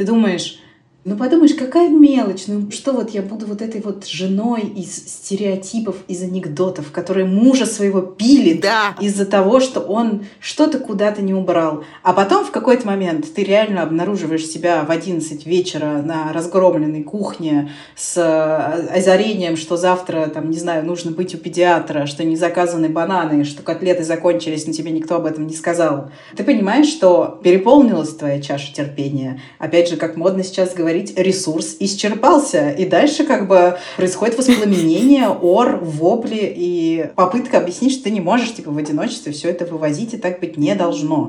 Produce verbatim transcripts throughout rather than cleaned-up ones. Ты думаешь, ну подумаешь, какая мелочь, ну что вот я буду вот этой вот женой из стереотипов, из анекдотов, которые мужа своего пили да. из-за того, что он что-то куда-то не убрал. А потом в какой-то момент ты реально обнаруживаешь себя в одиннадцать вечера на разгромленной кухне с озарением, что завтра, там, не знаю, нужно быть у педиатра, что не заказаны бананы, что котлеты закончились, но тебе никто об этом не сказал. Ты понимаешь, что переполнилась твоя чаша терпения. Опять же, как модно сейчас говорить, ресурс исчерпался. И дальше как бы происходит воспламенение, ор, вопли и попытка объяснить, что ты не можешь типа в одиночестве все это вывозить, и так быть не должно.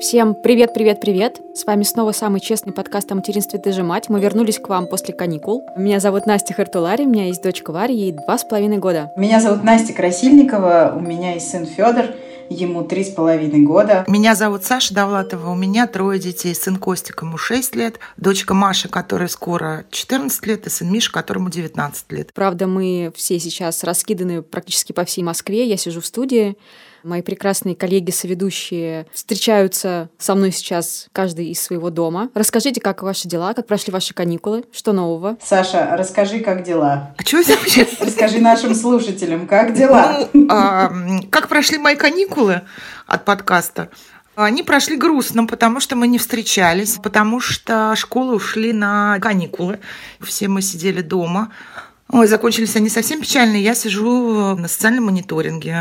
Всем привет-привет-привет! С вами снова самый честный подкаст о материнстве «Ты же мать». Мы вернулись к вам после каникул. Меня зовут Настя Хартулари, у меня есть дочка Варя, ей два с половиной года. Меня зовут Настя Красильникова, у меня есть сын Федор, ему три с половиной года. Меня зовут Саша Довлатова, у меня трое детей. Сын Костик, ему шесть лет, дочка Маша, которой скоро четырнадцать лет, и сын Миша, которому девятнадцать лет. Правда, мы все сейчас раскиданы практически по всей Москве. Я сижу в студии. Мои прекрасные коллеги-соведущие встречаются со мной сейчас каждый из своего дома. Расскажите, как ваши дела, как прошли ваши каникулы, что нового? Саша, расскажи, как дела. А чего вообще? Расскажи нашим слушателям, как дела. Ну, а, как прошли мои каникулы от подкаста? Они прошли грустно, потому что мы не встречались, потому что школы ушли на каникулы. Все мы сидели дома. Ой, закончились они совсем печально. Я сижу на социальном мониторинге.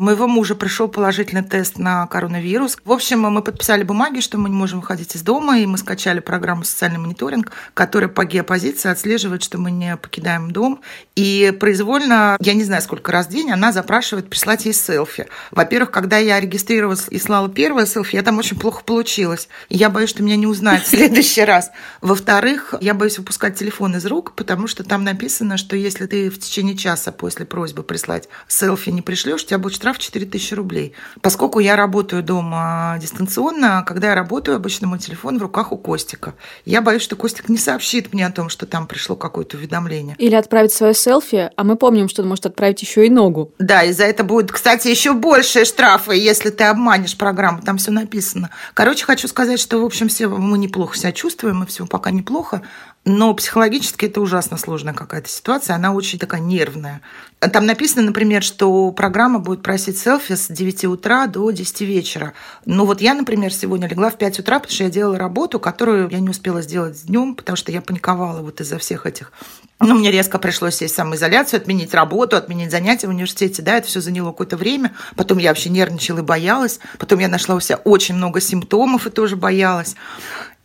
Моего мужа пришел положительный тест на коронавирус. В общем, мы подписали бумаги, что мы не можем выходить из дома, и мы скачали программу «Социальный мониторинг», которая по геопозиции отслеживает, что мы не покидаем дом. И произвольно, я не знаю, сколько раз в день, она запрашивает прислать ей селфи. Во-первых, когда я регистрировалась и слала первое селфи, я там очень плохо получилась. И я боюсь, что меня не узнают в следующий раз. Во-вторых, я боюсь выпускать телефон из рук, потому что там написано, что если ты в течение часа после просьбы прислать селфи не пришлешь, тебя будет штраф в четыре тысячи рублей. Поскольку я работаю дома дистанционно, когда я работаю, обычно мой телефон в руках у Костика. Я боюсь, что Костик не сообщит мне о том, что там пришло какое-то уведомление. Или отправить свое селфи, а мы помним, что он может отправить еще и ногу. Да, и за это будут, кстати, еще большие штрафы, если ты обманешь программу, там все написано. Короче, хочу сказать, что, в общем, все мы неплохо себя чувствуем, и все пока неплохо, но психологически это ужасно сложная какая-то ситуация, она очень такая нервная. Там написано, например, что программа будет просить селфи с девяти утра до десяти вечера. Ну вот я, например, сегодня легла в пять утра, потому что я делала работу, которую я не успела сделать днем, потому что я паниковала вот из-за всех этих. Ну, мне резко пришлось сесть в самоизоляцию, отменить работу, отменить занятия в университете. Да, это все заняло какое-то время. Потом я вообще нервничала и боялась. Потом я нашла у себя очень много симптомов и тоже боялась.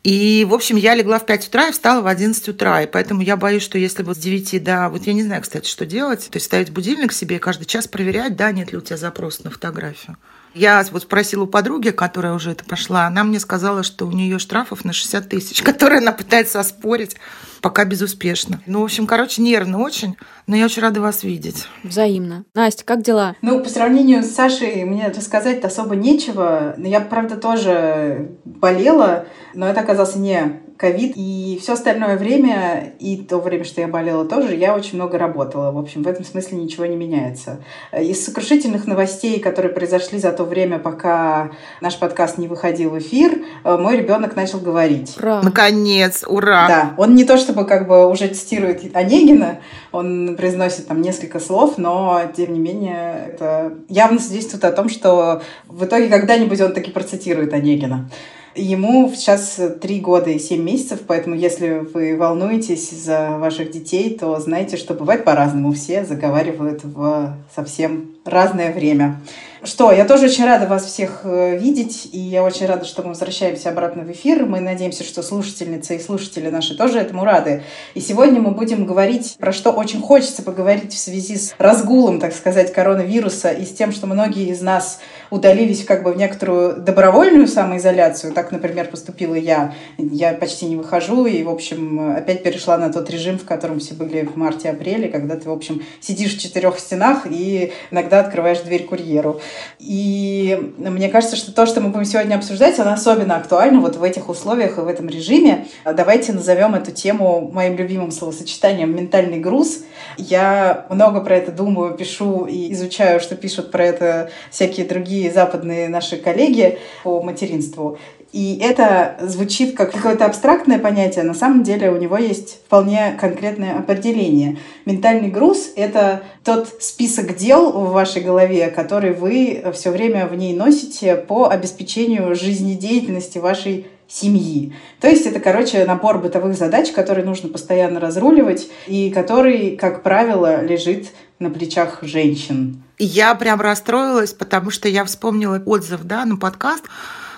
И, в общем, я легла в пять утра и встала в одиннадцать утра. И поэтому я боюсь, что если вот с девяти до... Вот я не знаю, кстати, что делать. То есть ставить будильник себе и каждый час проверять, да, нет ли у тебя запроса на фотографию. Я вот спросила у подруги, которая уже это пошла, она мне сказала, что у нее штрафов на шестьдесят тысяч, которые она пытается оспорить, пока безуспешно. Ну, в общем, короче, нервно очень, но я очень рада вас видеть. Взаимно. Настя, как дела? Ну, по сравнению с Сашей мне рассказать-то особо нечего. Я, правда, тоже болела, но это оказался не ковид. И все остальное время, и то время, что я болела тоже, я очень много работала. В общем, в этом смысле ничего не меняется. Из сокрушительных новостей, которые произошли за то время, пока наш подкаст не выходил в эфир, мой ребенок начал говорить. Ура. Наконец, ура! Да, он не то чтобы как бы уже цитирует Онегина, он произносит там несколько слов, но, тем не менее, это явно свидетельствует о том, что в итоге когда-нибудь он таки процитирует Онегина. Ему сейчас три года и семь месяцев, поэтому если вы волнуетесь за ваших детей, то знайте, что бывает по-разному. Все заговаривают в совсем разное время. Что, я тоже очень рада вас всех видеть, и я очень рада, что мы возвращаемся обратно в эфир. Мы надеемся, что слушательницы и слушатели наши тоже этому рады. И сегодня мы будем говорить про что очень хочется поговорить в связи с разгулом, так сказать, коронавируса и с тем, что многие из нас удалились как бы в некоторую добровольную самоизоляцию. Так, например, поступила я. Я почти не выхожу и, в общем, опять перешла на тот режим, в котором все были в марте-апреле, когда ты, в общем, сидишь в четырех стенах и иногда открываешь дверь курьеру. И мне кажется, что то, что мы будем сегодня обсуждать, оно особенно актуально вот в этих условиях и в этом режиме. Давайте назовем эту тему моим любимым словосочетанием «ментальный груз». Я много про это думаю, пишу и изучаю, что пишут про это всякие другие западные наши коллеги по материнству. И это звучит как какое-то абстрактное понятие, на самом деле у него есть вполне конкретное определение. Ментальный груз — это тот список дел в вашей голове, который вы все время в ней носите по обеспечению жизнедеятельности вашей семьи. То есть это, короче, набор бытовых задач, которые нужно постоянно разруливать и который, как правило, лежит на плечах женщин. Я прям расстроилась, потому что я вспомнила отзыв, да, на подкаст.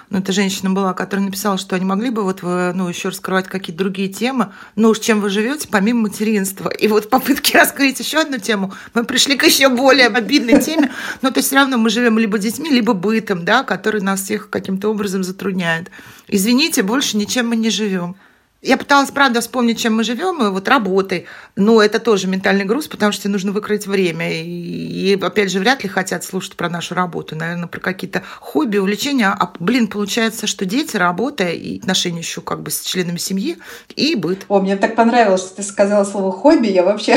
Ну, это женщина была, которая написала, что они могли бы вот, ну, еще раскрывать какие-то другие темы, ну уж чем вы живете, помимо материнства. И вот в попытке раскрыть еще одну тему, мы пришли к еще более обидной теме. Но то есть все равно мы живем либо детьми, либо бытом, да, который нас всех каким-то образом затрудняет. Извините, больше ничем мы не живем. Я пыталась, правда, вспомнить, чем мы живем, и вот работой. Но это тоже ментальный груз, потому что нужно выкроить время. И, опять же, вряд ли хотят слушать про нашу работу. Наверное, про какие-то хобби, увлечения. А, блин, получается, что дети, работа и отношения еще как бы с членами семьи и быт. О, мне так понравилось, что ты сказала слово «хобби». Я вообще,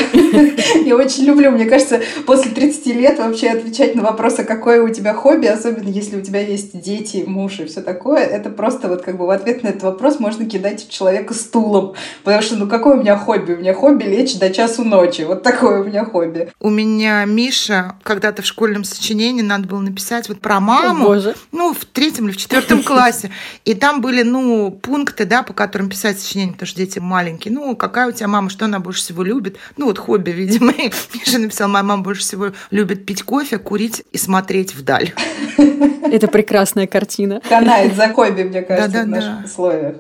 я очень люблю, мне кажется, после тридцати лет вообще отвечать на вопрос, а какое у тебя хобби, особенно если у тебя есть дети, муж и все такое. Это просто вот как бы в ответ на этот вопрос можно кидать в человека стулом, потому что, ну, какое у меня хобби? У меня хобби лечь до часу ночи. Вот такое у меня хобби. У меня Миша когда-то в школьном сочинении надо было написать вот про маму. О, Боже. Ну, в третьем или в четвертом классе. И там были, ну, пункты, да, по которым писать сочинение, потому что дети маленькие. Ну, какая у тебя мама, что она больше всего любит? Ну, вот хобби, видимо. И Миша написала, моя мама больше всего любит пить кофе, курить и смотреть вдаль. Это прекрасная картина. Канает за хобби, мне кажется, в наших условиях.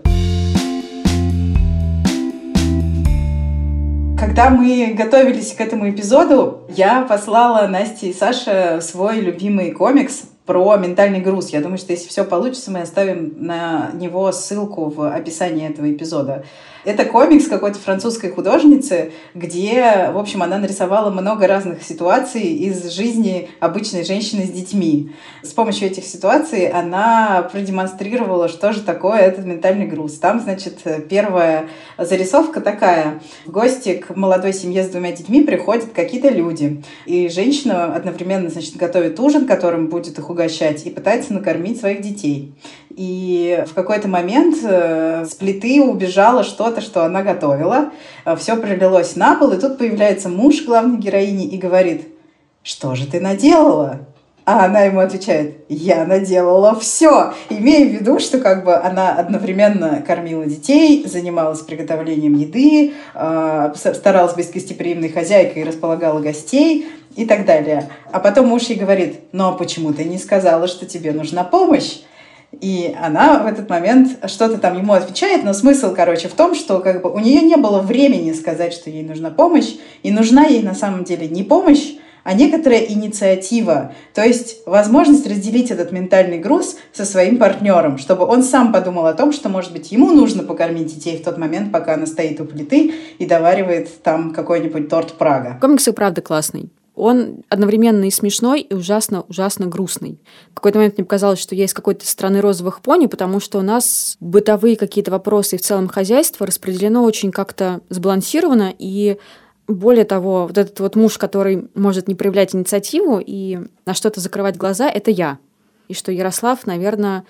Когда мы готовились к этому эпизоду, я послала Насте и Саше свой любимый комикс про ментальный груз. Я думаю, что если все получится, мы оставим на него ссылку в описании этого эпизода. Это комикс какой-то французской художницы, где, в общем, она нарисовала много разных ситуаций из жизни обычной женщины с детьми. С помощью этих ситуаций она продемонстрировала, что же такое этот ментальный груз. Там, значит, первая зарисовка такая. В гости к молодой семье с двумя детьми приходят какие-то люди. И женщина одновременно, значит, готовит ужин, которым будет их угощать, и пытается накормить своих детей. И в какой-то момент с плиты убежало что-то, что она готовила. Все пролилось на пол, и тут появляется муж главной героини и говорит: «Что же ты наделала?» А она ему отвечает: «Я наделала все», имея в виду, что как бы она одновременно кормила детей, занималась приготовлением еды, старалась быть гостеприимной хозяйкой и располагала гостей и так далее. А потом муж ей говорит: «Но почему ты не сказала, что тебе нужна помощь?» И она в этот момент что-то там ему отвечает, но смысл, короче, в том, что как бы у нее не было времени сказать, что ей нужна помощь, и нужна ей на самом деле не помощь, а некоторая инициатива, то есть возможность разделить этот ментальный груз со своим партнером, чтобы он сам подумал о том, что, может быть, ему нужно покормить детей в тот момент, пока она стоит у плиты и доваривает там какой-нибудь торт Прага. Комикс и правда классный. Он одновременно и смешной, и ужасно-ужасно грустный. В какой-то момент мне показалось, что я из какой-то страны розовых пони, потому что у нас бытовые какие-то вопросы и в целом хозяйство распределено очень как-то сбалансированно, и более того, вот этот вот муж, который может не проявлять инициативу и на что-то закрывать глаза, это я. И что Ярослав, наверное,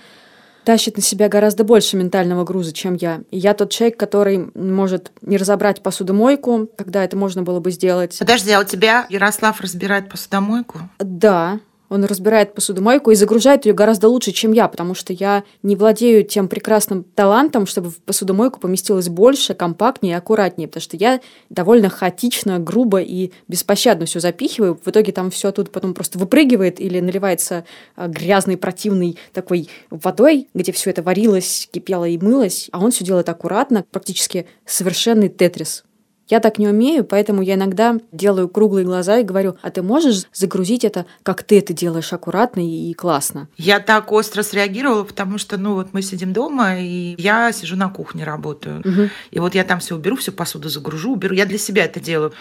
тащит на себя гораздо больше ментального груза, чем я. И я тот человек, который может не разобрать посудомойку, когда это можно было бы сделать. Подожди, а у тебя Ярослав разбирает посудомойку? Да, он разбирает посудомойку и загружает ее гораздо лучше, чем я, потому что я не владею тем прекрасным талантом, чтобы в посудомойку поместилось больше, компактнее и аккуратнее, потому что я довольно хаотично, грубо и беспощадно все запихиваю. В итоге там все оттуда потом просто выпрыгивает или наливается грязной, противной такой водой, где все это варилось, кипело и мылось, а он все делает аккуратно, практически совершенный тетрис. Я так не умею, поэтому я иногда делаю круглые глаза и говорю: а ты можешь загрузить это, как ты это делаешь, аккуратно и классно? Я так остро среагировала, потому что, ну, вот мы сидим дома, и я сижу на кухне, работаю. Угу. И вот я там все уберу, всю посуду загружу, уберу. Я для себя это делаю.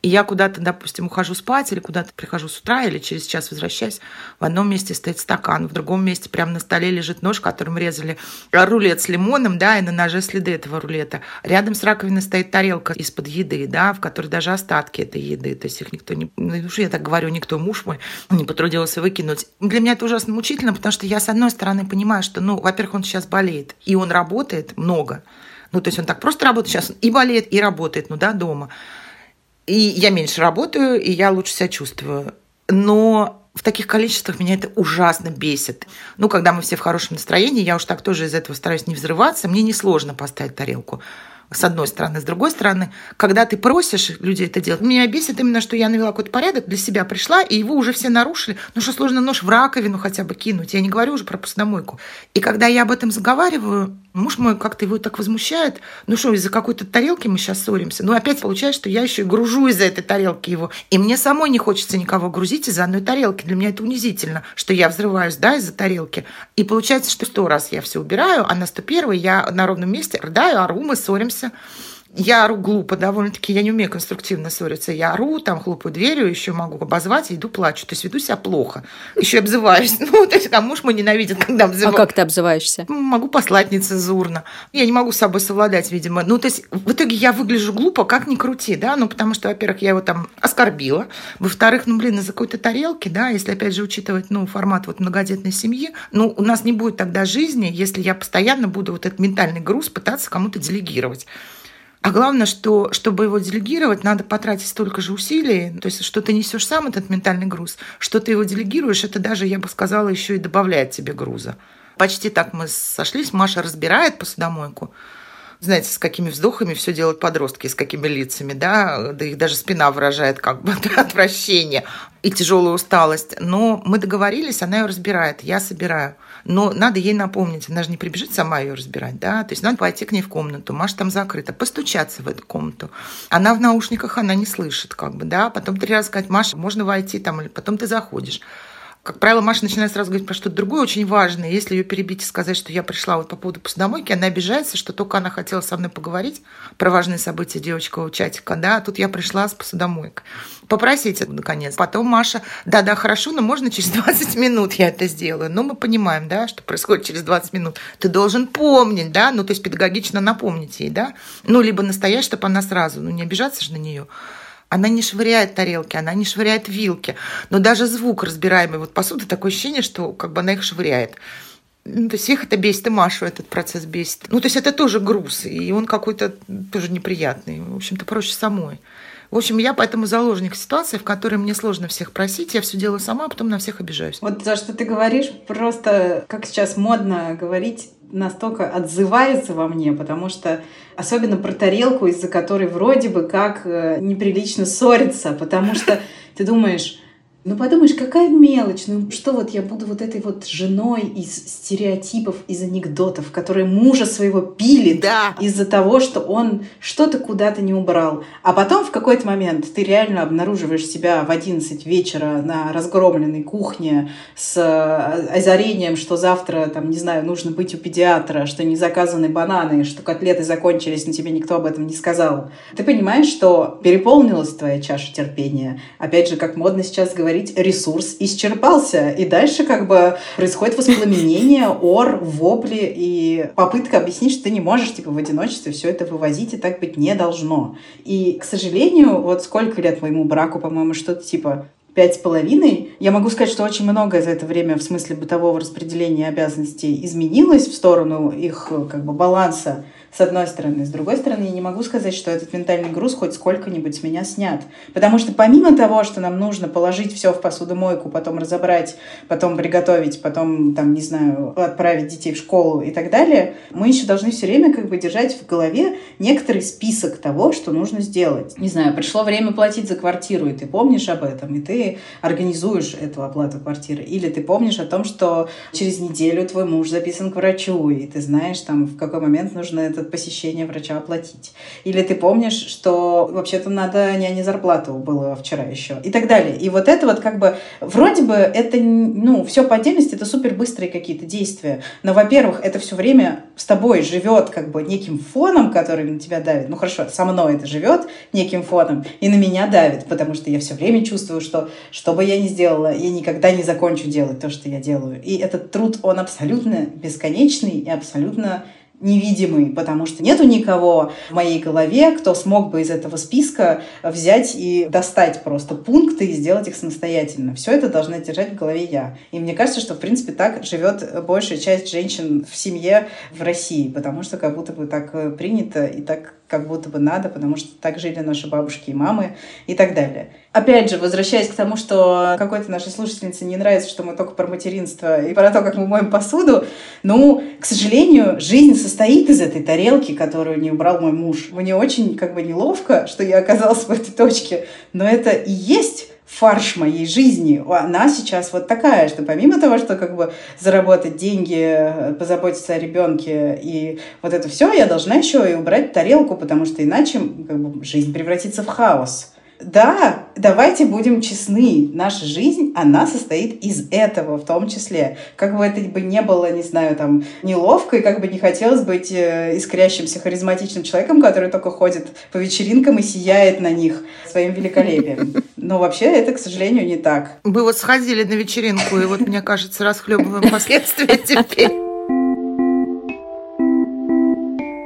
И я куда-то, допустим, ухожу спать или куда-то прихожу с утра или через час возвращаюсь. В одном месте стоит стакан, в другом месте прямо на столе лежит нож, которым резали рулет с лимоном, да, и на ноже следы этого рулета. Рядом с раковиной стоит тарелка из-под еды, да, в которой даже остатки этой еды. То есть их никто не... Ну, я так говорю, никто, муж мой, не потрудился выкинуть. Для меня это ужасно мучительно, потому что я, с одной стороны, понимаю, что, ну, во-первых, он сейчас болеет, и он работает много. Ну, то есть он так просто работает сейчас, и болеет, и работает, ну, да, дома. И я меньше работаю, и я лучше себя чувствую. Но... В таких количествах меня это ужасно бесит. Ну, когда мы все в хорошем настроении, я уж так тоже из этого стараюсь не взрываться, мне несложно поставить тарелку. С одной стороны. С другой стороны, когда ты просишь людей это делать, меня бесит именно, что я навела какой-то порядок, для себя пришла, и его уже все нарушили. Ну, что сложно нож в раковину хотя бы кинуть. Я не говорю уже про посудомойку. И когда я об этом заговариваю, муж мой как-то его так возмущает. Ну, что, из-за какой-то тарелки мы сейчас ссоримся? Ну, опять получается, что я еще и гружу из-за этой тарелки его. И мне самой не хочется никого грузить из-за одной тарелки. Для меня это унизительно, что я взрываюсь, да, из-за тарелки. И получается, что сто раз я все убираю, а на сто первый я на ровном месте рыдаю, ору, мы ссоримся. Я ору глупо довольно-таки, я не умею конструктивно ссориться. Я ору, там хлопаю дверью, еще могу обозвать, иду плачу. То есть веду себя плохо. Еще обзываюсь. Ну, то есть там муж мой ненавидит, когда обзываю. А как ты обзываешься? Могу послать нецензурно. Я не могу с собой совладать, видимо. Ну, то есть в итоге я выгляжу глупо, как ни крути, да? Ну, потому что, во-первых, я его там оскорбила. Во-вторых, ну, блин, из-за какой-то тарелки, да, если, опять же, учитывать, ну, формат вот многодетной семьи, ну, у нас не будет тогда жизни, если я постоянно буду вот этот ментальный груз пытаться кому-то делегировать. А главное, что, чтобы его делегировать, надо потратить столько же усилий. То есть, что ты несешь сам этот ментальный груз, что ты его делегируешь, это даже, я бы сказала, еще и добавляет тебе груза. Почти так мы сошлись. Маша разбирает посудомойку. Знаете, с какими вздохами все делают подростки, с какими лицами, да, да их даже спина выражает как бы отвращение и тяжелую усталость. Но мы договорились, она ее разбирает, я собираю. Но надо ей напомнить, она же не прибежит сама ее разбирать, да, то есть надо пойти к ней в комнату, Маша там закрыта, постучаться в эту комнату. Она в наушниках, она не слышит, как бы, да, потом три раза сказать: Маша, можно войти там, или потом ты заходишь. Как правило, Маша начинает сразу говорить про что-то другое, очень важное. Если ее перебить и сказать, что я пришла вот по поводу посудомойки, она обижается, что только она хотела со мной поговорить про важные события девочкового чатика, да, а тут я пришла с посудомойкой. Попросите, наконец. Потом Маша: да-да, хорошо, но можно через двадцать минут я это сделаю. Но мы понимаем, да, что происходит через двадцать минут. Ты должен помнить, да, ну, то есть педагогично напомнить ей, да, ну, либо настоять, чтобы она сразу, ну, не обижаться же на нее. Она не швыряет тарелки, она не швыряет вилки. Но даже звук разбираемой вот посуды, такое ощущение, что как бы она их швыряет. Ну, то есть всех это бесит, и Машу этот процесс бесит. Ну, то есть это тоже груз, и он какой-то тоже неприятный. В общем-то, проще самой. В общем, я поэтому заложник ситуации, в которой мне сложно всех просить. Я все делаю сама, а потом на всех обижаюсь. Вот за что ты говоришь, просто как сейчас модно говорить, настолько отзывается во мне, потому что особенно про тарелку, из-за которой вроде бы как неприлично ссориться, потому что ты думаешь, ну подумаешь, какая мелочь, ну что вот я буду вот этой вот женой из стереотипов, из анекдотов, которые мужа своего пилит, да, из-за того, что он что-то куда-то не убрал. А потом в какой-то момент ты реально обнаруживаешь себя в одиннадцать вечера на разгромленной кухне с озарением, что завтра, там, не знаю, нужно быть у педиатра, что не заказаны бананы, что котлеты закончились, но тебе никто об этом не сказал. Ты понимаешь, что переполнилась твоя чаша терпения. Опять же, как модно сейчас говорить, ресурс исчерпался. И дальше как бы происходит воспламенение, ор, вопли и попытка объяснить, что ты не можешь типа в одиночестве все это вывозить, и так быть не должно. И, к сожалению, вот сколько лет моему браку, по-моему, что-то типа пять с половиной, я могу сказать, что очень многое за это время в смысле бытового распределения обязанностей изменилось в сторону их как бы баланса, с одной стороны. С другой стороны, я не могу сказать, что этот ментальный груз хоть сколько-нибудь с меня снят. Потому что помимо того, что нам нужно положить все в посудомойку, потом разобрать, потом приготовить, потом, там, не знаю, отправить детей в школу и так далее, мы еще должны все время как бы держать в голове некоторый список того, что нужно сделать. Не знаю, пришло время платить за квартиру, и ты помнишь об этом, и ты организуешь эту оплату квартиры. Или ты помнишь о том, что через неделю твой муж записан к врачу, и ты знаешь, там, в какой момент нужно это посещение врача оплатить. Или ты помнишь, что вообще-то надо няне зарплату было вчера еще. И так далее. И вот это вот как бы... Вроде бы это, ну, все по отдельности, это супербыстрые какие-то действия. Но, во-первых, это все время с тобой живет как бы неким фоном, который на тебя давит. Ну, хорошо, со мной это живет неким фоном и на меня давит, потому что я все время чувствую, что что бы я ни сделала, я никогда не закончу делать то, что я делаю. И этот труд, он абсолютно бесконечный и абсолютно невидимый, потому что нету никого в моей голове, кто смог бы из этого списка взять и достать просто пункты и сделать их самостоятельно. Все это должна держать в голове я. И мне кажется, что, в принципе, так живет большая часть женщин в семье в России, потому что как будто бы так принято и так как будто бы надо, потому что так жили наши бабушки и мамы и так далее. Опять же, возвращаясь к тому, что какой-то нашей слушательнице не нравится, что мы только про материнство и про то, как мы моем посуду, ну, к сожалению, жизнь состоит из этой тарелки, которую не убрал мой муж. Мне очень как бы неловко, что я оказалась в этой точке, но это и есть фарш моей жизни. Она сейчас вот такая, что помимо того, что как бы заработать деньги, позаботиться о ребенке и вот это все, я должна еще и убрать тарелку, потому что иначе как бы жизнь превратится в хаос. Да, давайте будем честны. Наша жизнь, она состоит из этого в том числе. Как бы это бы не было, не знаю, там, неловко, и как бы не хотелось быть искрящимся харизматичным человеком, который только ходит по вечеринкам и сияет на них своим великолепием. Но вообще это, к сожалению, не так. Вы вот сходили на вечеринку, и вот, мне кажется, расхлебываем последствия теперь.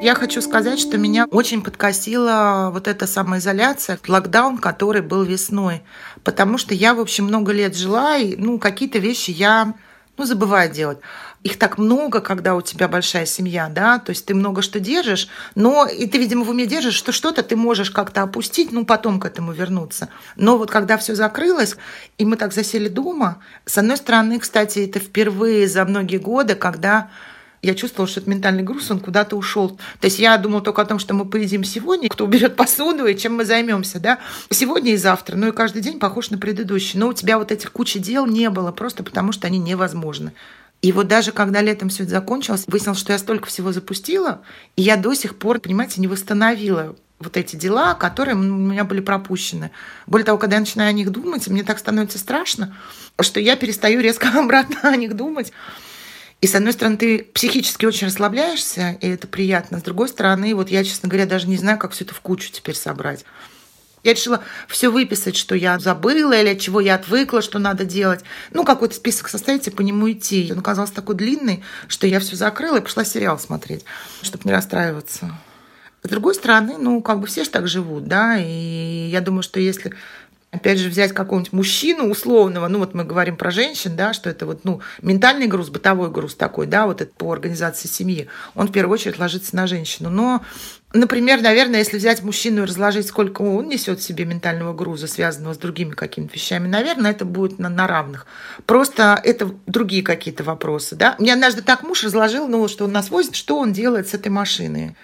Я хочу сказать, что меня очень подкосила вот эта самоизоляция, локдаун, который был весной. Потому что я, в общем, много лет жила, и ну, какие-то вещи я ну, забываю делать. Их так много, когда у тебя большая семья, да, то есть ты много что держишь, но и ты, видимо, в уме держишь, что что-то ты можешь как-то опустить, ну, потом к этому вернуться. Но вот когда все закрылось, и мы так засели дома, с одной стороны, кстати, это впервые за многие годы, когда... Я чувствовала, что этот ментальный груз, он куда-то ушел. То есть я думала только о том, что мы поедим сегодня, кто уберет посуду и чем мы займемся, да? Сегодня и завтра, ну и каждый день похож на предыдущий. Но у тебя вот этих кучи дел не было, просто потому что они невозможны. И вот даже когда летом все это закончилось, выяснилось, что я столько всего запустила, и я до сих пор, понимаете, не восстановила вот эти дела, которые у меня были пропущены. Более того, когда я начинаю о них думать, мне так становится страшно, что я перестаю резко обратно о них думать. И, с одной стороны, ты психически очень расслабляешься, и это приятно. С другой стороны, вот я, честно говоря, даже не знаю, как все это в кучу теперь собрать. Я решила все выписать, что я забыла или от чего я отвыкла, что надо делать. Ну, какой-то список составить и по нему идти. Он оказался такой длинный, что я все закрыла и пошла сериал смотреть, чтобы не расстраиваться. С другой стороны, ну, как бы все же так живут, да, и я думаю, что если... Опять же, взять какого-нибудь мужчину условного, ну вот мы говорим про женщин, да, что это вот, ну, ментальный груз, бытовой груз такой, да, вот это по организации семьи, он в первую очередь ложится на женщину. Но, например, наверное, если взять мужчину и разложить, сколько он несет в себе ментального груза, связанного с другими какими-то вещами, наверное, это будет на, на равных. Просто это другие какие-то вопросы, да. Мне однажды так муж разложил, ну, что он нас возит, что он делает с этой машиной.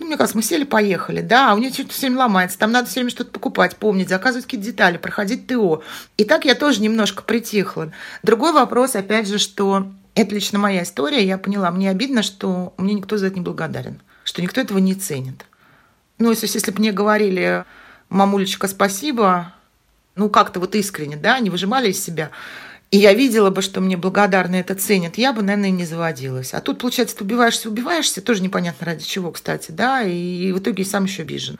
Ну, мне кажется, мы сели, поехали, да, а у нее что-то все время ломается, там надо все время что-то покупать, помнить, заказывать какие-то детали, проходить ТО. И так я тоже немножко притихла. Другой вопрос, опять же, что это лично моя история, я поняла, мне обидно, что мне никто за это не благодарен, что никто этого не ценит. Ну, если, если бы мне говорили, мамулечка, спасибо, ну, как-то вот искренне, да, не выжимали из себя, и я видела бы, что мне благодарны это ценят, я бы, наверное, и не заводилась. А тут, получается, ты убиваешься, убиваешься, тоже непонятно ради чего, кстати, да, и в итоге сам еще обижен.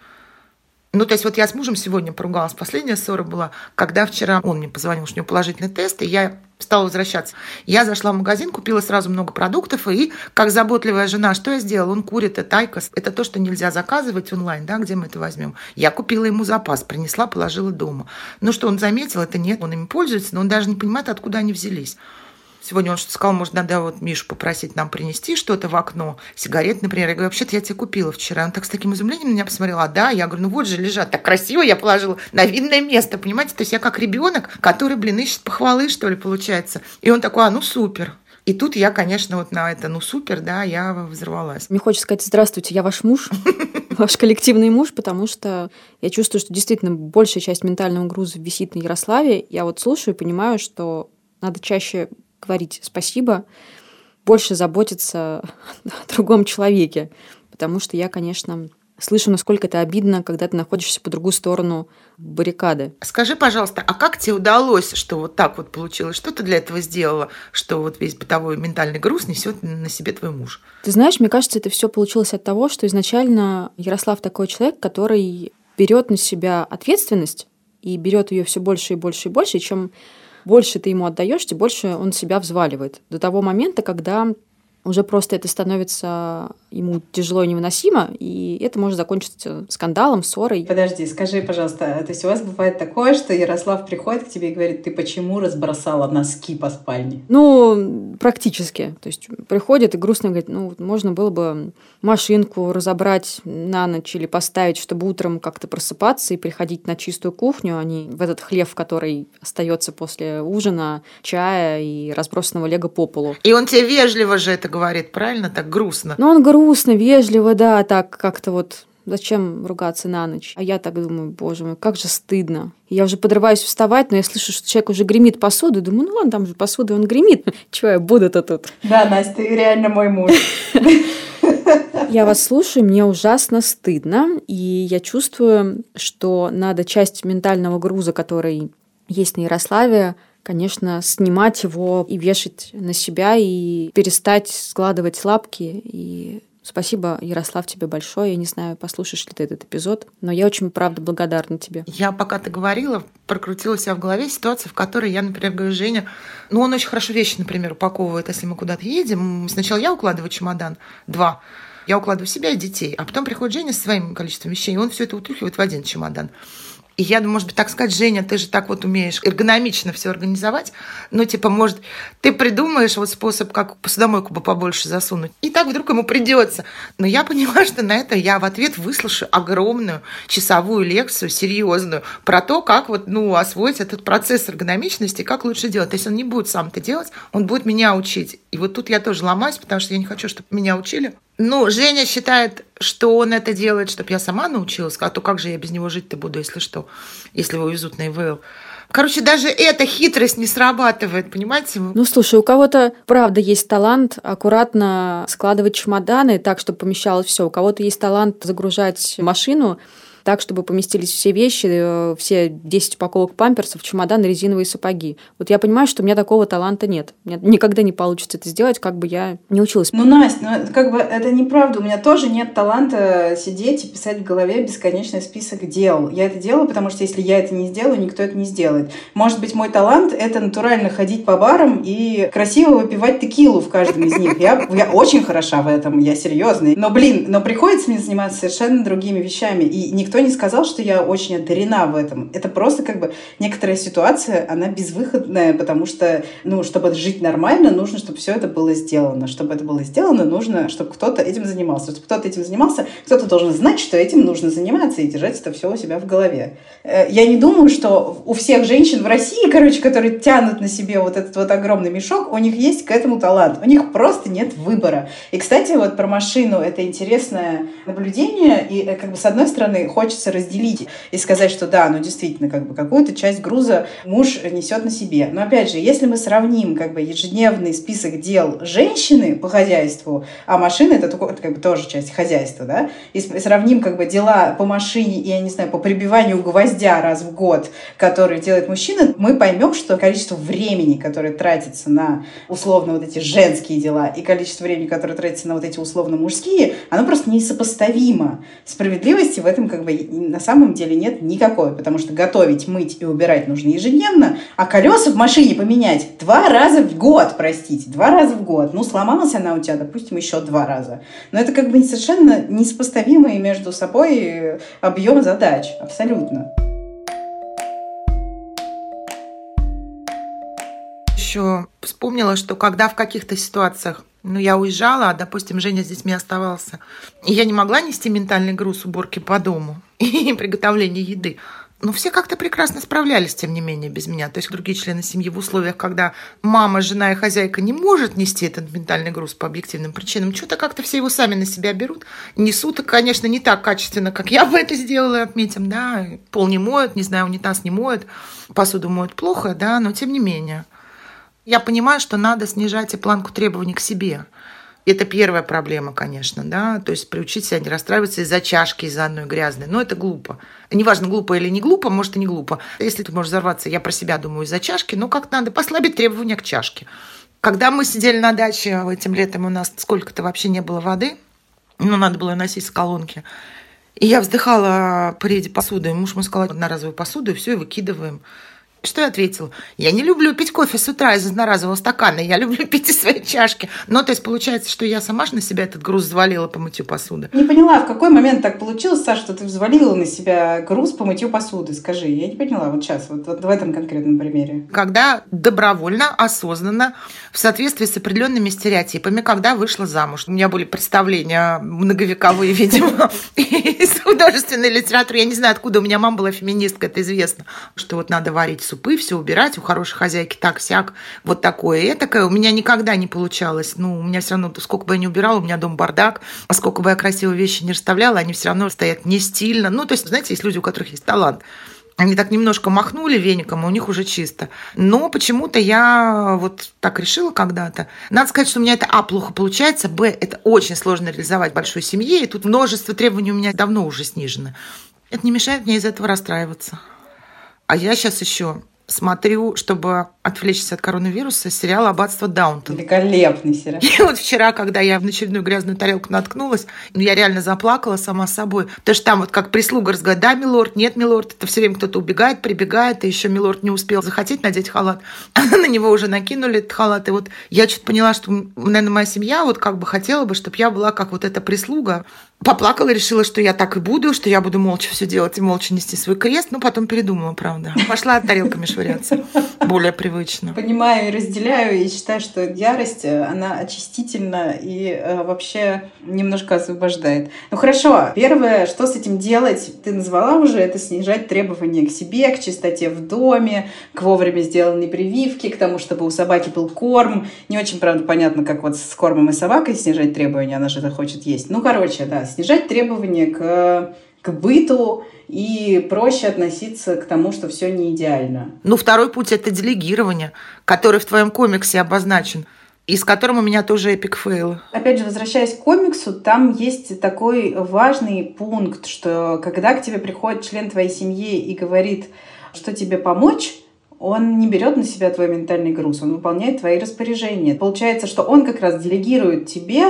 Ну, то есть вот я с мужем сегодня поругалась, последняя ссора была, когда вчера он мне позвонил, что у него положительный тест, и я стала возвращаться. Я зашла в магазин, купила сразу много продуктов, и как заботливая жена, что я сделала? Он курит, это айкос, это то, что нельзя заказывать онлайн, да, где мы это возьмем. Я купила ему запас, принесла, положила дома. Ну, что он заметил, это нет, он ими пользуется, но он даже не понимает, откуда они взялись. Сегодня он что-то сказал, может, надо вот Мишу попросить нам принести что-то в окно, сигарет, например. Я говорю, вообще-то я тебе купила вчера. Он так с таким изумлением на меня посмотрел. А да, я говорю, ну вот же лежат, так красиво я положила на видное место, понимаете? То есть я как ребенок, который, блин, ищет похвалы, что ли, получается. И он такой, а ну супер. И тут я, конечно, вот на это, ну супер, да, я взорвалась. Мне хочется сказать, здравствуйте, я ваш муж, ваш коллективный муж, потому что я чувствую, что действительно большая часть ментального груза висит на Ярославе. Я вот слушаю и понимаю, что надо чаще... говорить спасибо, больше заботиться о другом человеке. потому что я, конечно, слышу, насколько это обидно, когда ты находишься по другую сторону баррикады. Скажи, пожалуйста, а как тебе удалось, что вот так вот получилось? Что ты для этого сделала, что вот весь бытовой ментальный груз несет на себе твой муж? Ты знаешь, мне кажется, это все получилось от того, что изначально Ярослав такой человек, который берет на себя ответственность и берет ее все больше и больше и больше, и чем больше ты ему отдаешь, тем больше он себя взваливает. До того момента, когда уже просто это становится ему тяжело и невыносимо, и это может закончиться скандалом, ссорой. Подожди, скажи, пожалуйста, то есть у вас бывает такое, что Ярослав приходит к тебе и говорит, ты почему разбросала носки по спальне? Ну, практически. То есть приходит и грустно говорит, ну, можно было бы машинку разобрать на ночь или поставить, чтобы утром как-то просыпаться и приходить на чистую кухню, а не в этот хлев, который остается после ужина, чая и разбросанного лего по полу. И он тебе вежливо же это говорит, правильно? Так грустно. Ну, он грустно, вежливо, да, так как-то вот зачем ругаться на ночь? А я так думаю, боже мой, как же стыдно. Я уже подрываюсь вставать, но я слышу, что человек уже гремит посуду. Думаю, ну ладно, там же посуда, он гремит. Чего я буду-то тут? Да, Настя, ты реально мой муж. Я вас слушаю, мне ужасно стыдно, и я чувствую, что надо часть ментального груза, который есть на Ярославе, конечно, снимать его и вешать на себя, и перестать складывать лапки. И спасибо, Ярослав, тебе большое. Я не знаю, послушаешь ли ты этот эпизод, но я очень, правда, благодарна тебе. Я, пока ты говорила, прокрутила себя в голове ситуация, в которой я, например, говорю, Женя, ну, он очень хорошо вещи, например, упаковывает, если мы куда-то едем. Сначала я укладываю чемодан, два. Я укладываю себя и детей. А потом приходит Женя со своим количеством вещей, и он все это утюхивает в один чемодан. И я, может быть, так сказать, Женя, ты же так вот умеешь эргономично все организовать. Ну, типа, может, ты придумаешь вот способ, как посудомойку бы побольше засунуть. И так вдруг ему придется. Но я поняла, что на это я в ответ выслушаю огромную часовую лекцию, серьезную, про то, как вот, ну, освоить этот процесс эргономичности, как лучше делать. То есть он не будет сам это делать, он будет меня учить. И вот тут я тоже ломаюсь, потому что я не хочу, чтобы меня учили. Ну, Женя считает, что он это делает, чтобы я сама научилась, а то как же я без него жить-то буду, если что, если его везут на ИВЛ. Короче, даже эта хитрость не срабатывает, понимаете? Ну, слушай, у кого-то, правда, есть талант аккуратно складывать чемоданы так, чтобы помещалось все. У кого-то есть талант загружать машину так, чтобы поместились все вещи, все десять упаковок памперсов, чемодан, резиновые сапоги. Вот я понимаю, что у меня такого таланта нет. У меня никогда не получится это сделать, как бы я не училась. Ну, Настя, ну, как бы это неправда. У меня тоже нет таланта сидеть и писать в голове бесконечный список дел. Я это делаю, потому что если я это не сделаю, никто это не сделает. Может быть, мой талант – это натурально ходить по барам и красиво выпивать текилу в каждом из них. Я, я очень хороша в этом, я серьезная. Но, блин, но приходится мне заниматься совершенно другими вещами, и никто не сказал, что я очень одарена в этом. Это просто как бы некоторая ситуация, она безвыходная, потому что, ну, чтобы жить нормально, нужно, чтобы все это было сделано. Чтобы это было сделано, нужно, чтобы кто-то этим занимался. Чтобы кто-то этим занимался, кто-то должен знать, что этим нужно заниматься и держать это все у себя в голове. Я не думаю, что у всех женщин в России, короче, которые тянут на себе вот этот вот огромный мешок, у них есть к этому талант. У них просто нет выбора. И, кстати, вот про машину это интересное наблюдение. И, как бы, с одной стороны, хоть хочется разделить и сказать, что да, ну действительно, как бы какую-то часть груза муж несет на себе. Но опять же, если мы сравним как бы ежедневный список дел женщины по хозяйству, а машина это как бы тоже часть хозяйства, да, и сравним как бы дела по машине и, я не знаю, по прибиванию гвоздя раз в год, который делает мужчина, мы поймем, что количество времени, которое тратится на условно вот эти женские дела и количество времени, которое тратится на вот эти условно мужские, оно просто несопоставимо. Справедливости в этом как бы на самом деле нет никакой, потому что готовить, мыть и убирать нужно ежедневно, а колеса в машине поменять два раза в год, простите, два раза в год. Ну, сломалась она у тебя, допустим, еще два раза. Но это как бы совершенно несопоставимые между собой объемы задач, абсолютно. Еще вспомнила, что когда в каких-то ситуациях Ну, я уезжала, а, допустим, Женя здесь у меня оставался. И я не могла нести ментальный груз уборки по дому и приготовления еды. Но все как-то прекрасно справлялись, тем не менее, без меня. То есть другие члены семьи в условиях, когда мама, жена и хозяйка не может нести этот ментальный груз по объективным причинам, что-то как-то все его сами на себя берут. Несут, конечно, не так качественно, как я бы это сделала, отметим, да. Пол не моют, не знаю, унитаз не моют, посуду моют плохо, да, но тем не менее. Я понимаю, что надо снижать и планку требований к себе. Это первая проблема, конечно, да, то есть приучить себя не расстраиваться из-за чашки, из-за одной грязной, но это глупо. Неважно, глупо или не глупо, может, и не глупо. Если ты можешь взорваться, я про себя думаю, из-за чашки, но как надо послабить требования к чашке. Когда мы сидели на даче этим летом, у нас сколько-то вообще не было воды, но надо было носить с колонки. И я вздыхала по ряде посуды, муж мой сказал, одноразовую посуду, и все, и выкидываем. Что я ответила? Я не люблю пить кофе с утра из одноразового стакана, я люблю пить из своей чашки. Ну, то есть получается, что я сама же на себя этот груз взвалила по мытью посуды. Не поняла, в какой момент так получилось, Саша, что ты взвалила на себя груз по мытью посуды, скажи. Я не поняла вот сейчас, вот, вот в этом конкретном примере. Когда добровольно, осознанно, в соответствии с определенными стереотипами, когда вышла замуж. У меня были представления многовековые, видимо, из художественной литературы. Я не знаю, откуда у меня мама была феминистка, это известно, что вот надо варить супы, все убирать, у хорошей хозяйки так-сяк, вот такое и этакое. У меня никогда не получалось. Ну, у меня все равно, сколько бы я ни убирала, у меня дом бардак, а сколько бы я красивые вещи не расставляла, они все равно стоят не стильно. Ну, то есть, знаете, есть люди, у которых есть талант. Они так немножко махнули веником, и у них уже чисто. Но почему-то я вот так решила когда-то. Надо сказать, что у меня это а, плохо получается, б, это очень сложно реализовать в большой семье, и тут множество требований у меня давно уже снижено. Это не мешает мне из-за этого расстраиваться. А я сейчас еще смотрю, чтобы отвлечься от коронавируса, сериал «Аббатство Даунтон». Великолепный сериал. И вот вчера, когда я на очередную грязную тарелку наткнулась, я реально заплакала сама собой. Потому что там вот как прислуга разговаривает, да, милорд, нет, милорд. Это все время кто-то убегает, прибегает, и еще милорд не успел захотеть надеть халат. На него уже накинули этот халат. И вот я что-то поняла, что, наверное, моя семья вот как бы хотела бы, чтобы я была как вот эта прислуга. Поплакала, решила, что я так и буду, что я буду молча все делать и молча нести свой крест. Но потом передумала, правда. Пошла тарелками швыряться. Более привычно. Понимаю и разделяю. И считаю, что ярость, она очистительна и вообще немножко освобождает. Ну хорошо. Первое, что с этим делать, ты назвала уже, это снижать требования к себе, к чистоте в доме, к вовремя сделанной прививке, к тому, чтобы у собаки был корм. Не очень, правда, понятно, как вот с кормом и собакой снижать требования. Она же захочет есть. Ну, короче, да. Снижать требования к, к быту и проще относиться к тому, что все не идеально. Ну, второй путь – это делегирование, который в твоем комиксе обозначен, и с которым у меня тоже эпик фейл. Опять же, возвращаясь к комиксу, там есть такой важный пункт, что когда к тебе приходит член твоей семьи и говорит, что тебе помочь, он не берет на себя твой ментальный груз, он выполняет твои распоряжения. Получается, что он как раз делегирует тебе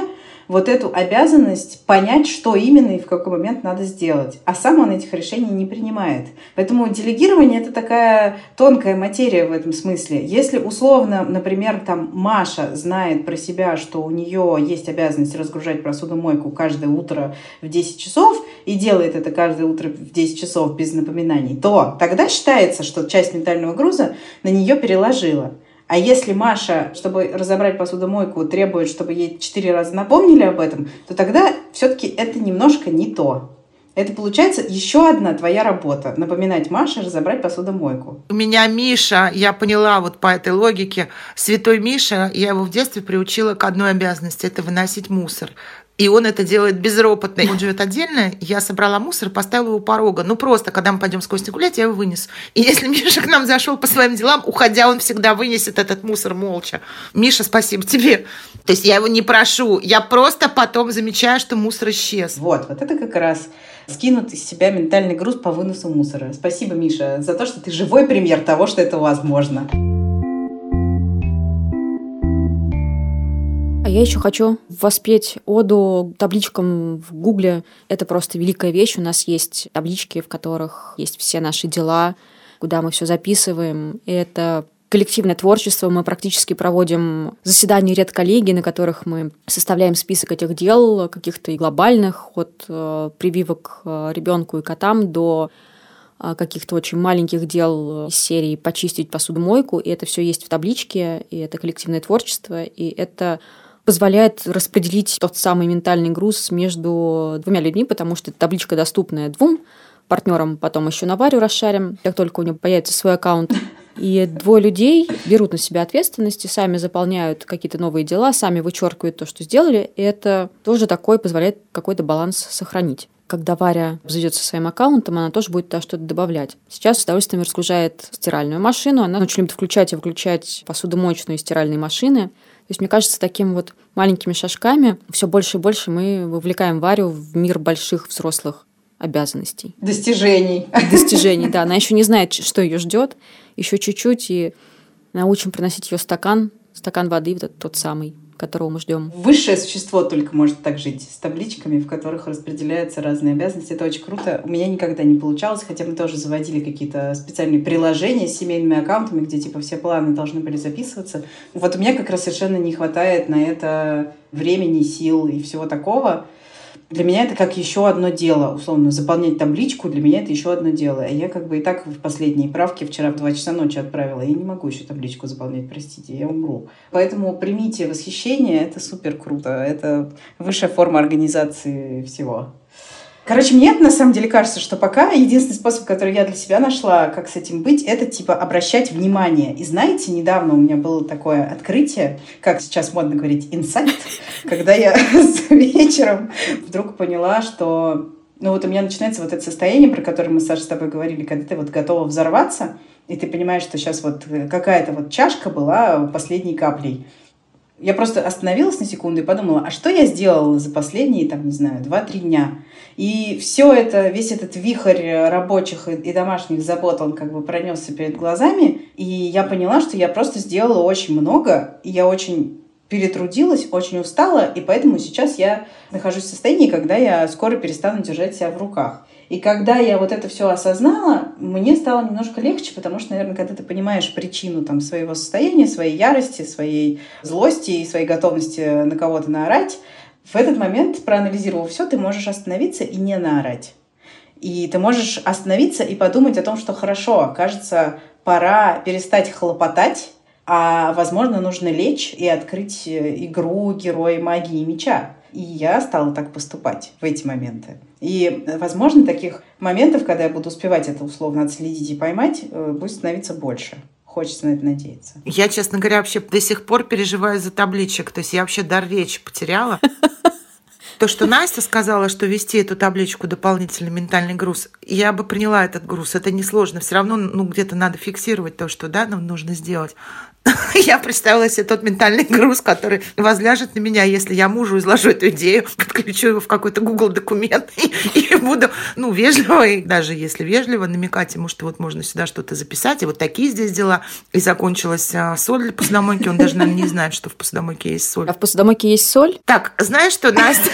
вот эту обязанность понять, что именно и в какой момент надо сделать. А сам он этих решений не принимает. Поэтому делегирование – это такая тонкая материя в этом смысле. Если условно, например, там Маша знает про себя, что у нее есть обязанность разгружать посудомойку каждое утро в десять часов и делает это каждое утро в десять часов без напоминаний, то тогда считается, что часть ментального груза на нее переложила. А если Маша, чтобы разобрать посудомойку, требует, чтобы ей четыре раза напомнили об этом, то тогда все-таки это немножко не то. Это получается еще одна твоя работа – напоминать Маше разобрать посудомойку. У меня Миша, я поняла вот по этой логике, святой Миша, я его в детстве приучила к одной обязанности – это выносить мусор. И он это делает безропотно. Он живет отдельно. Я собрала мусор, поставила его у порога. Ну просто, когда мы пойдем с Костей гулять, я его вынесу. И если Миша к нам зашел по своим делам, уходя, он всегда вынесет этот мусор молча. Миша, спасибо тебе. То есть я его не прошу. Я просто потом замечаю, что мусор исчез. Вот, вот это как раз скинут из себя ментальный груз по выносу мусора. Спасибо, Миша, за то, что ты живой пример того, что это возможно. А я еще хочу воспеть оду табличкам в Гугле. Это просто великая вещь. У нас есть таблички, в которых есть все наши дела, куда мы все записываем. И это коллективное творчество. Мы практически проводим заседания редколлегий, на которых мы составляем список этих дел, каких-то и глобальных, от прививок ребенку и котам до каких-то очень маленьких дел из серии «Почистить посудомойку». И это все есть в табличке, и это коллективное творчество, и это позволяет распределить тот самый ментальный груз между двумя людьми, потому что табличка доступная двум партнерам, потом еще на Варю расшарим, как только у него появится свой аккаунт. И двое людей берут на себя ответственность и сами заполняют какие-то новые дела, сами вычеркивают то, что сделали, и это тоже такое позволяет какой-то баланс сохранить. Когда Варя обзаведется своим аккаунтом, она тоже будет туда что-то добавлять. Сейчас с удовольствием разгружает стиральную машину. Она очень любит включать и выключать посудомоечную и стиральные машины. есть, мне кажется, такими вот маленькими шажками все больше и больше мы вовлекаем Варю в мир больших взрослых обязанностей. Достижений. Достижений, да. Она еще не знает, что ее ждет. Еще чуть-чуть, и научим приносить ее стакан, стакан воды, вот этот тот самый, которого мы ждем. Высшее существо только может так жить, с табличками, в которых распределяются разные обязанности. Это очень круто. У меня никогда не получалось, хотя мы тоже заводили какие-то специальные приложения с семейными аккаунтами, где типа все планы должны были записываться. Вот у меня как раз совершенно не хватает на это времени, сил и всего такого. Для меня это как еще одно дело, условно, заполнять табличку, для меня это еще одно дело. Я как бы и так в последние правки вчера в два часа ночи отправила, я не могу еще табличку заполнять, простите, я умру. Поэтому примите восхищение, это супер круто, это высшая форма организации всего. Короче, мне на самом деле кажется, что пока единственный способ, который я для себя нашла, как с этим быть, это типа обращать внимание. И знаете, недавно у меня было такое открытие, как сейчас модно говорить, инсайт, когда я вечером вдруг поняла, что... Ну вот у меня начинается вот это состояние, про которое мы, Саша, с тобой говорили, когда ты вот готова взорваться, и ты понимаешь, что сейчас вот какая-то вот чашка была последней каплей. Я просто остановилась на секунду и подумала, а что я сделала за последние, там, не знаю, два-три дня? И все это, весь этот вихрь рабочих и домашних забот, он как бы пронесся перед глазами. И я поняла, что я просто сделала очень много, и я очень перетрудилась, очень устала, и поэтому сейчас я нахожусь в состоянии, когда я скоро перестану держать себя в руках. И когда я вот это все осознала, мне стало немножко легче, потому что, наверное, когда ты понимаешь причину там, своего состояния, своей ярости, своей злости и своей готовности на кого-то наорать, в этот момент, проанализировав все, ты можешь остановиться и не наорать. И ты можешь остановиться и подумать о том, что хорошо, кажется, пора перестать хлопотать, а, возможно, нужно лечь и открыть игру «Герои магии и меча». И я стала так поступать в эти моменты. И, возможно, таких моментов, когда я буду успевать это условно отследить и поймать, будет становиться больше. Хочется на это надеяться. Я, честно говоря, вообще до сих пор переживаю за табличек. То есть я вообще дар речи потеряла. То, что Настя сказала, что вести эту табличку дополнительный ментальный груз, я бы приняла этот груз. Это несложно. Все равно ну, где-то надо фиксировать то, что да, нам нужно сделать. Я представила себе тот ментальный груз, который возляжет на меня, если я мужу изложу эту идею, подключу его в какой-то Google документ и, и буду, ну, вежливо, и даже если вежливо, намекать ему, что вот можно сюда что-то записать, и вот такие здесь дела. И закончилась соль для посудомойки. Он даже, наверное, не знает, что в посудомойке есть соль. А в посудомойке есть соль? Так, знаешь что, Настя?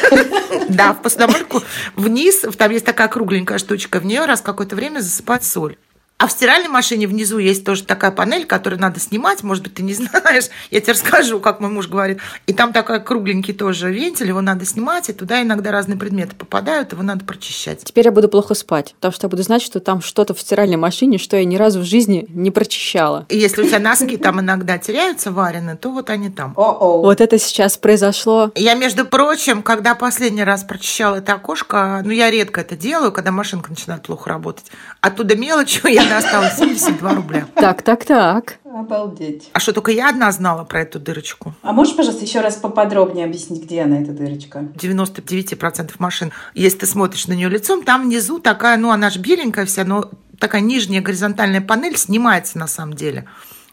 Да, в посудомойку вниз, там есть такая кругленькая штучка, в нее раз какое-то время засыпать соль. А в стиральной машине внизу есть тоже такая панель, которую надо снимать, может быть, ты не знаешь, я тебе расскажу, как мой муж говорит. И там такой кругленький тоже вентиль, его надо снимать, и туда иногда разные предметы попадают, его надо прочищать. Теперь я буду плохо спать, потому что я буду знать, что там что-то в стиральной машине, что я ни разу в жизни не прочищала. И если у тебя носки там иногда теряются, вареные, то вот они там. О-о. Вот это сейчас произошло. Я, между прочим, когда последний раз прочищала это окошко, ну, я редко это делаю, когда машинка начинает плохо работать, оттуда мелочью я осталось семьдесят два рубля. Так, так, так. Обалдеть. А что, только я одна знала про эту дырочку? А можешь, пожалуйста, еще раз поподробнее объяснить, где она, эта дырочка? девяносто девять процентов машин, если ты смотришь на нее лицом, там внизу такая, ну, она же беленькая вся, но такая нижняя горизонтальная панель снимается на самом деле.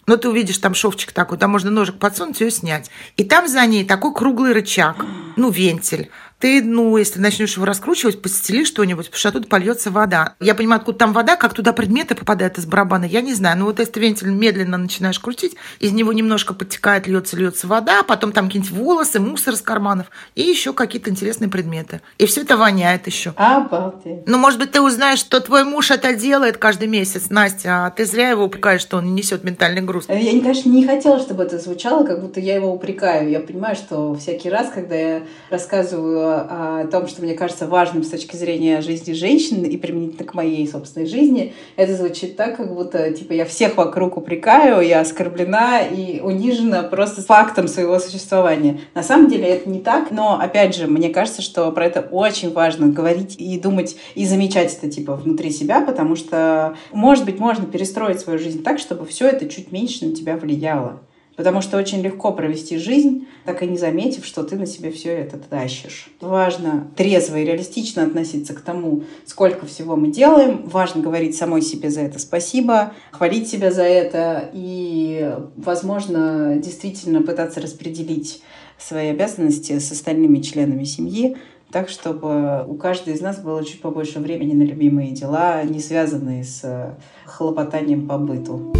Но ты увидишь там шовчик такой, там можно ножик подсунуть и ее снять. И там за ней такой круглый рычаг, ну, вентиль. Ты, ну, если начнешь его раскручивать, постели что-нибудь, потому что оттуда польется вода. Я понимаю, откуда там вода, как туда предметы попадают из барабана, я не знаю. Но вот если ты вентиль медленно начинаешь крутить, из него немножко подтекает, льется, льется вода, потом там какие-нибудь волосы, мусор из карманов и еще какие-то интересные предметы. И все это воняет еще. Обалдеть. Ну, может быть, ты узнаешь, что твой муж это делает каждый месяц, Настя, а ты зря его упрекаешь, что он несет ментальный груз. Я, конечно, не хотела, чтобы это звучало, как будто я его упрекаю. Я понимаю, что всякий раз, когда я рассказываю о том, что мне кажется важным с точки зрения жизни женщин и применительно к моей собственной жизни, это звучит так, как будто типа я всех вокруг упрекаю, я оскорблена и унижена просто фактом своего существования. На самом деле это не так, но, опять же, мне кажется, что про это очень важно говорить и думать, и замечать это типа внутри себя, потому что, может быть, можно перестроить свою жизнь так, чтобы все это чуть меньше на тебя влияло. Потому что очень легко провести жизнь, так и не заметив, что ты на себе все это тащишь. Важно трезво и реалистично относиться к тому, сколько всего мы делаем. Важно говорить самой себе за это спасибо, хвалить себя за это и, возможно, действительно пытаться распределить свои обязанности с остальными членами семьи, так, чтобы у каждой из нас было чуть побольше времени на любимые дела, не связанные с хлопотанием по быту.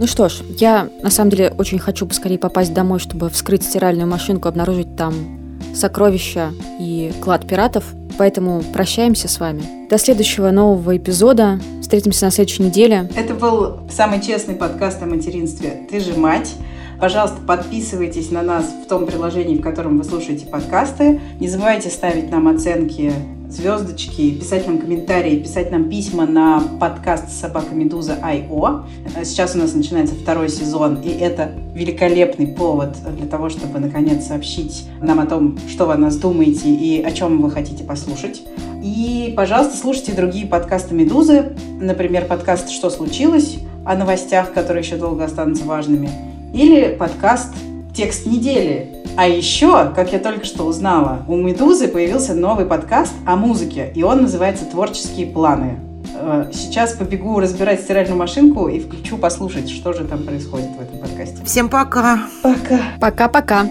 Ну что ж, я на самом деле очень хочу поскорее попасть домой, чтобы вскрыть стиральную машинку, обнаружить там сокровища и клад пиратов. Поэтому прощаемся с вами. До следующего нового эпизода. Встретимся на следующей неделе. Это был самый честный подкаст о материнстве «Ты же мать». Пожалуйста, подписывайтесь на нас в том приложении, в котором вы слушаете подкасты. Не забывайте ставить нам оценки, звездочки, писать нам комментарии, писать нам письма на подкаст собака медуза точка ай о. Сейчас у нас начинается второй сезон, и это великолепный повод для того, чтобы наконец сообщить нам о том, что вы о нас думаете и о чем вы хотите послушать. И, пожалуйста, слушайте другие подкасты «Медузы», например, подкаст «Что случилось?», о новостях, которые еще долго останутся важными, или подкаст «Текст недели». А еще, как я только что узнала, у «Медузы» появился новый подкаст о музыке, и он называется «Творческие планы». Сейчас побегу разбирать стиральную машинку и включу послушать, что же там происходит в этом подкасте. Всем пока! Пока! Пока-пока!